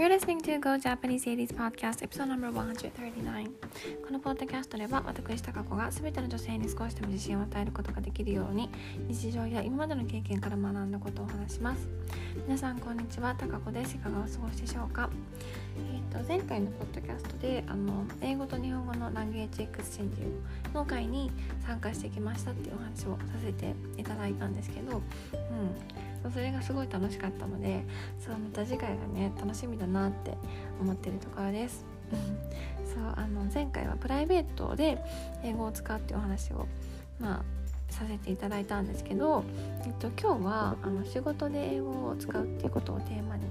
You're listening to Go Japanese 80s Podcast Episode No.139 このポッドキャストでは私たかこがすべての女性に少しでも自信を与えることができるように日常や今までの経験から学んだことを話します。皆さんこんにちは、たかこです。いかがお過ごしでしょうか。前回のポッドキャストで英語と日本語のランゲージエクスチェンジの会に参加してきましたっていうお話をさせていただいたんですけど、それがすごい楽しかったので、また次回がね楽しみだなって思ってるところです。前回はプライベートで英語を使うっていうお話を、させていただいたんですけど、今日は仕事で英語を使うっていうことをテーマに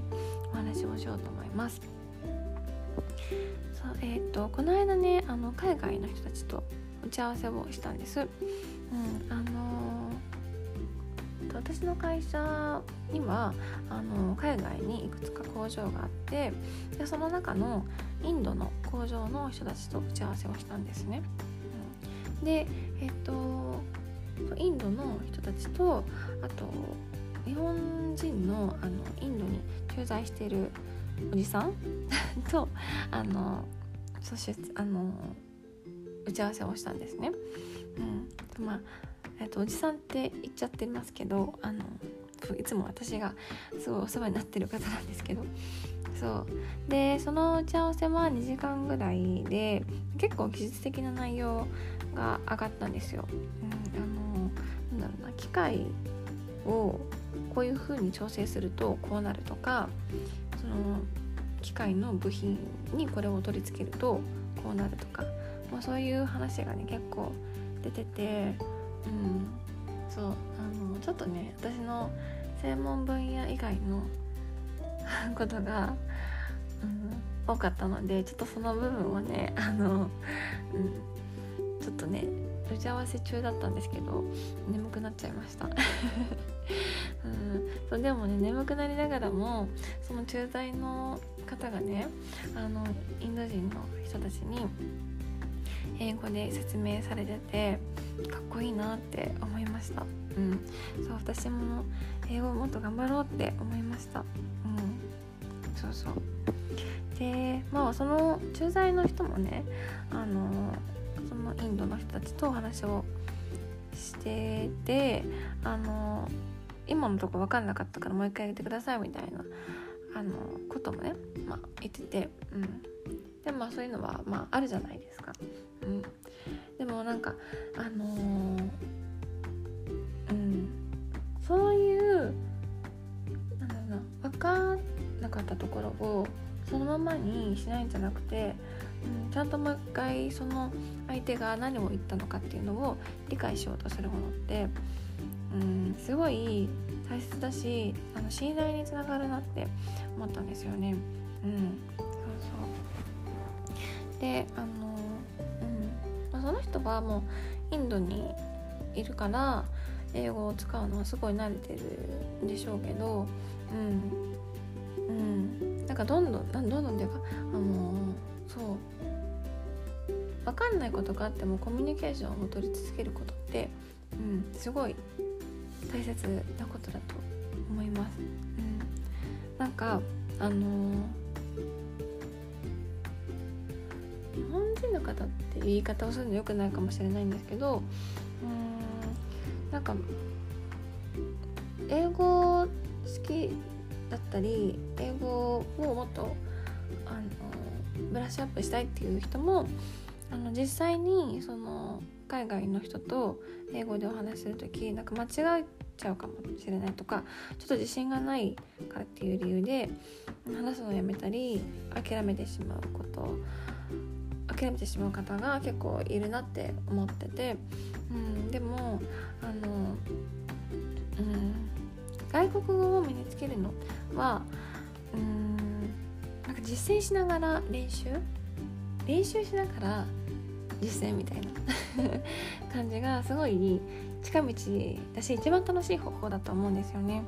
お話をしようと思います。この間ね海外の人たちと打ち合わせをしたんです。私の会社には海外にいくつか工場があって、でその中のインドの工場の人たちと打ち合わせをしたんですね。でインドの人たちと、あと日本人のインドに駐在しているおじさんと打ち合わせをしたんですね。おじさんって言っちゃってますけど、いつも私がすごいお世話になってる方なんですけど、でその打ち合わせは2時間ぐらいで結構技術的な内容が上がったんですよ。機械をこういう風に調整するとこうなるとか、その機械の部品にこれを取り付けるとこうなるとか、そういう話がね結構出てて、ちょっとね私の専門分野以外のことが、多かったので、ちょっとその部分をねちょっとね打ち合わせ中だったんですけど眠くなっちゃいました、でもね眠くなりながらもその駐在の方がねインド人の人たちに英語で説明されててかっこいいなって思いました。私も英語をもっと頑張ろうって思いました。で、その駐在の人もねそのインドの人たちとお話をしてて、今のとこ分かんなかったからもう一回言ってくださいみたいなこともね、言ってて、でもそういうのはあるじゃないですか。でもそういう分かんなかったところをそのままにしないんじゃなくて、ちゃんともう一回その相手が何を言ったのかっていうのを理解しようとするものって、すごい大切だし信頼につながるなって思ったんですよね。でその人はもうインドにいるから英語を使うのはすごい慣れてるんでしょうけど、どんどんっていうか分かんないことがあってもコミュニケーションを取り続けることって、すごい大切なことだと思います。日本人の方って言い方をするの良くないかもしれないんですけど、英語好きだったり英語をもっとブラッシュアップしたいっていう人も実際にその海外の人と英語でお話しするとき間違えちゃうかもしれないとか、ちょっと自信がないからっていう理由で話すのをやめたり諦めてしまう方が結構いるなって思ってて、でも外国語を身につけるのは実践しながら練習しながら実践みたいな感じがすごい近道だし一番楽しい方法だと思うんですよね。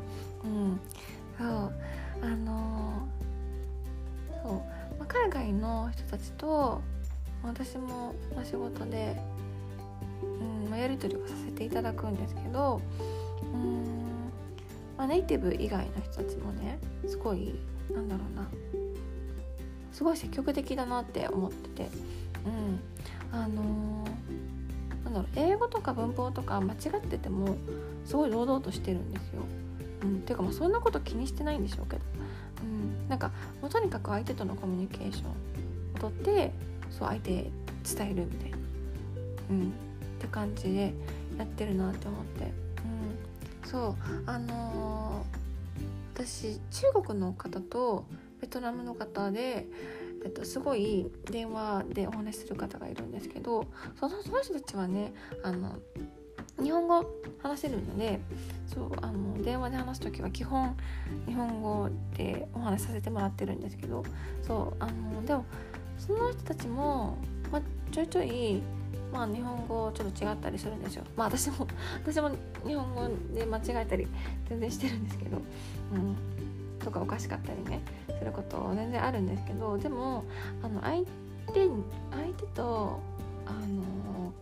海外の人たちと私も仕事で、やり取りをさせていただくんですけど、ネイティブ以外の人たちもねすごいすごい積極的だなって思ってて、なんだろう、英語とか文法とか間違っててもすごい堂々としてるんですよ。ていうか、まあそんなこと気にしてないんでしょうけど、なんかもうとにかく相手とのコミュニケーションをとってそう相手伝えるみたいな、って感じでやってるなって思って、私中国の方とベトナムの方で、すごい電話でお話しする方がいるんですけど、その人たちはね、日本語話せるので、電話で話すときは基本日本語でお話しさせてもらってるんですけど、でもその人たちも、ちょいちょい、日本語ちょっと違ったりするんですよ。私も日本語で間違えたり全然してるんですけど、とかおかしかったりねすること全然あるんですけど、でも相手と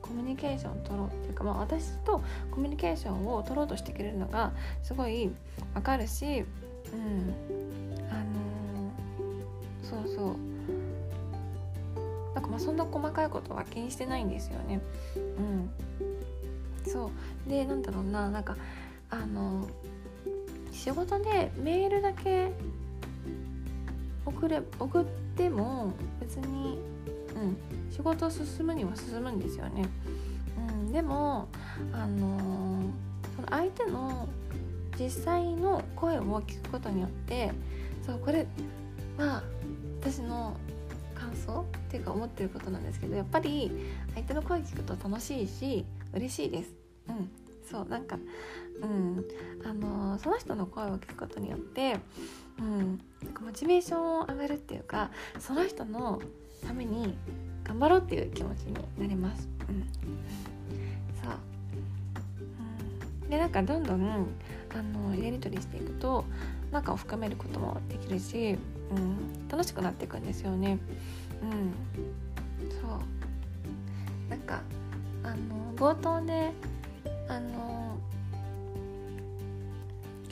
コミュニケーションを取ろうっていうか、私とコミュニケーションを取ろうとしてくれるのがすごいわかるし、なんかそんな細かいことは気にしてないんですよね。で、なんだろうな、なんか仕事でメールだけ送っても別に、仕事進むには進むんですよね。でもその相手の実際の声を聞くことによって、これは私の感想っていうか思ってることなんですけど、やっぱり相手の声聞くと楽しいし嬉しいです。その人の声を聞くことによって、なんかモチベーションを上がるっていうか、その人のために頑張ろうっていう気持ちになります。で、なんかどんどんやり取りしていくと仲を深めることもできるし、楽しくなっていくんですよね。なんか冒頭で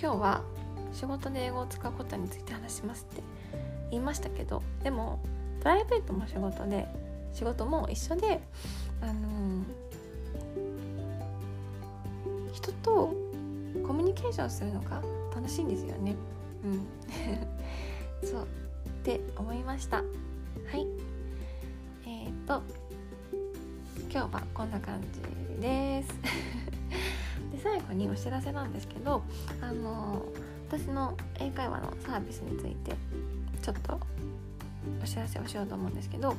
今日は仕事で英語を使うことについて話しますって言いましたけど、でもプライベートも仕事も一緒で、人とコミュニケーションするのが楽しいんですよね。って思いました。はい。今日はこんな感じです。で、最後にお知らせなんですけど、私の英会話のサービスについてちょっとお知らせをしようと思うんですけど、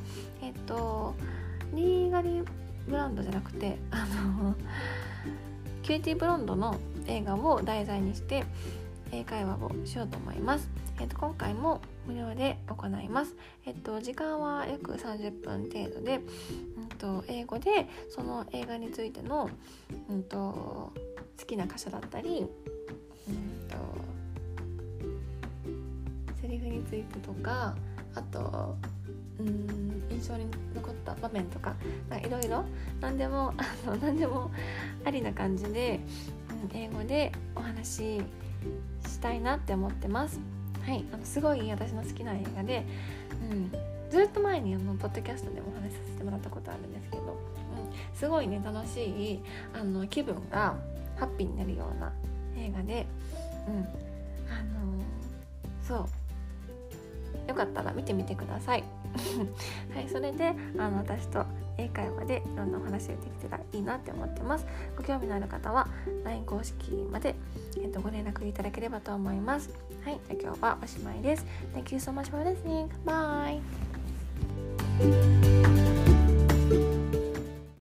リーガリーブランドじゃなくてキューティーブロンドの映画を題材にして英会話をしようと思います。今回も無料で行います。時間は約30分程度で、英語でその映画についての、好きな箇所だったり、セリフについてとか、あと印象に残った場面とか、いろいろ何でもありな感じで、英語でお話ししたいなって思ってます。すごい私の好きな映画で、ずっと前にポッドキャストでもお話しさせてもらったことあるんですけど、すごいね、楽しい気分がハッピーになるような映画で、よかったら見てみてください。それで私と英会話でいろんなお話をできたらいいなって思ってます。ご興味のある方は LINE 公式まで、ご連絡いただければと思います。はい、じゃあ今日はおしまいです。Thank you so much for listening. Bye.